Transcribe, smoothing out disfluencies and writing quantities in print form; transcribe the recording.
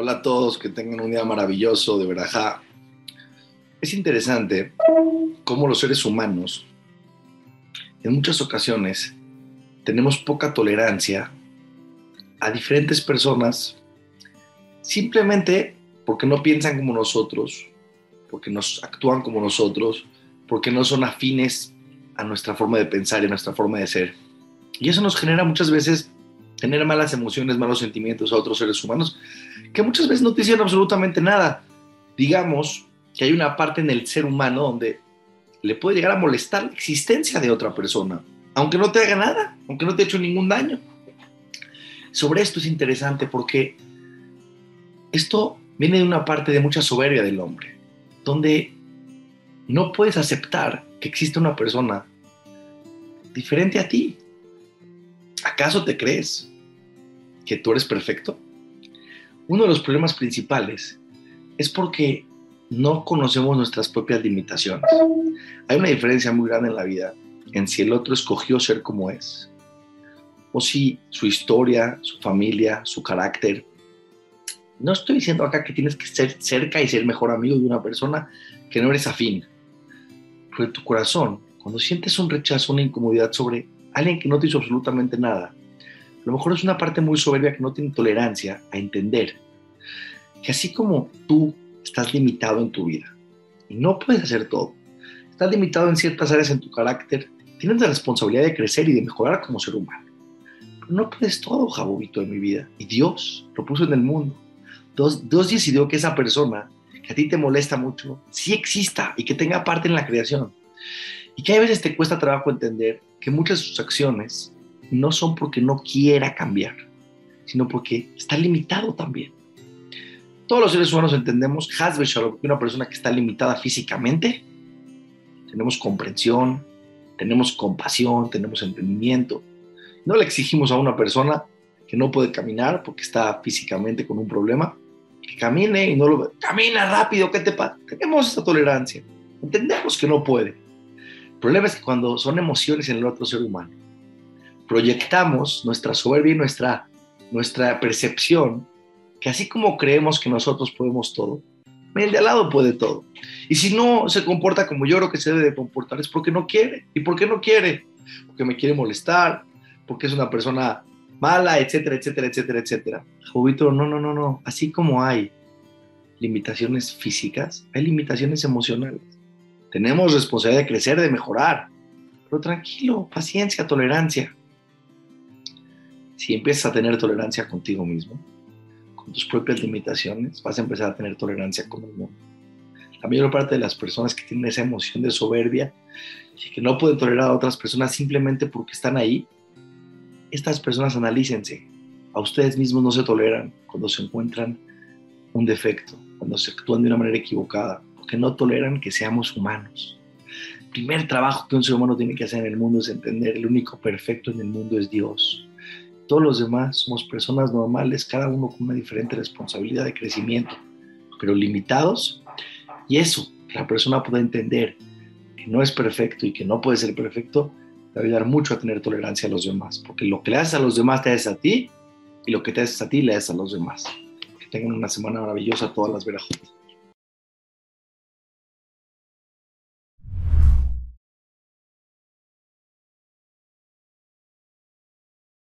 Hola a todos, que tengan un día maravilloso, de verajá. Es interesante cómo los seres humanos, en muchas ocasiones, tenemos poca tolerancia a diferentes personas simplemente porque no piensan como nosotros, porque no actúan como nosotros, porque no son afines a nuestra forma de pensar y a nuestra forma de ser. Y eso nos genera muchas veces tener malas emociones, malos sentimientos a otros seres humanos, que muchas veces no te hicieron absolutamente nada. Digamos que hay una parte en el ser humano donde le puede llegar a molestar la existencia de otra persona, aunque no te haga nada, aunque no te ha hecho ningún daño. Sobre esto es interesante porque esto viene de una parte de mucha soberbia del hombre, donde no puedes aceptar que existe una persona diferente a ti. ¿Acaso te crees que tú eres perfecto? Uno de los problemas principales es porque no conocemos nuestras propias limitaciones. Hay una diferencia muy grande en la vida en si el otro escogió ser como es o si su historia, su familia, su carácter. No estoy diciendo acá que tienes que ser cerca y ser mejor amigo de una persona que no eres afín. Pero en tu corazón, cuando sientes un rechazo, una incomodidad sobre alguien que no te hizo absolutamente nada, a lo mejor es una parte muy soberbia que no tiene tolerancia a entender que así como tú estás limitado en tu vida y no puedes hacer todo, estás limitado en ciertas áreas en tu carácter, tienes la responsabilidad de crecer y de mejorar como ser humano. Pero no puedes todo, Jabobito, en mi vida. Y Dios lo puso en el mundo. Dios decidió que esa persona que a ti te molesta mucho sí exista y que tenga parte en la creación. Y que a veces te cuesta trabajo entender que muchas de sus acciones no son porque no quiera cambiar, sino porque está limitado también. Todos los seres humanos entendemos, Hasbe Shalom, que una persona que está limitada físicamente, tenemos comprensión, tenemos compasión, tenemos entendimiento. No le exigimos a una persona que no puede caminar porque está físicamente con un problema, que camine y no lo... ¡Camina rápido! ¿Qué te pasa? Tenemos esa tolerancia. Entendemos que no puede. El problema es que cuando son emociones en el otro ser humano, proyectamos nuestra soberbia y nuestra percepción que así como creemos que nosotros podemos todo, el de al lado puede todo. Y si no se comporta como yo creo que se debe de comportar, es porque no quiere. ¿Y por qué no quiere? Porque me quiere molestar, porque es una persona mala, etcétera, etcétera, etcétera, etcétera. Jovito, no. Así como hay limitaciones físicas, hay limitaciones emocionales. Tenemos responsabilidad de crecer, de mejorar. Pero tranquilo, paciencia, tolerancia. Si empiezas a tener tolerancia contigo mismo, con tus propias limitaciones, vas a empezar a tener tolerancia con el mundo. La mayor parte de las personas que tienen esa emoción de soberbia y que no pueden tolerar a otras personas simplemente porque están ahí, estas personas analícense. A ustedes mismos no se toleran cuando se encuentran un defecto, cuando se actúan de una manera equivocada, que no toleran que seamos humanos. El primer trabajo que un ser humano tiene que hacer en el mundo es entender el único perfecto en el mundo es Dios. Todos los demás somos personas normales, cada uno con una diferente responsabilidad de crecimiento, pero limitados. Y eso, que la persona pueda entender que no es perfecto y que no puede ser perfecto, te va a ayudar mucho a tener tolerancia a los demás, porque lo que le haces a los demás te haces a ti, y lo que te haces a ti le haces a los demás. Que tengan una semana maravillosa todas las verajotas.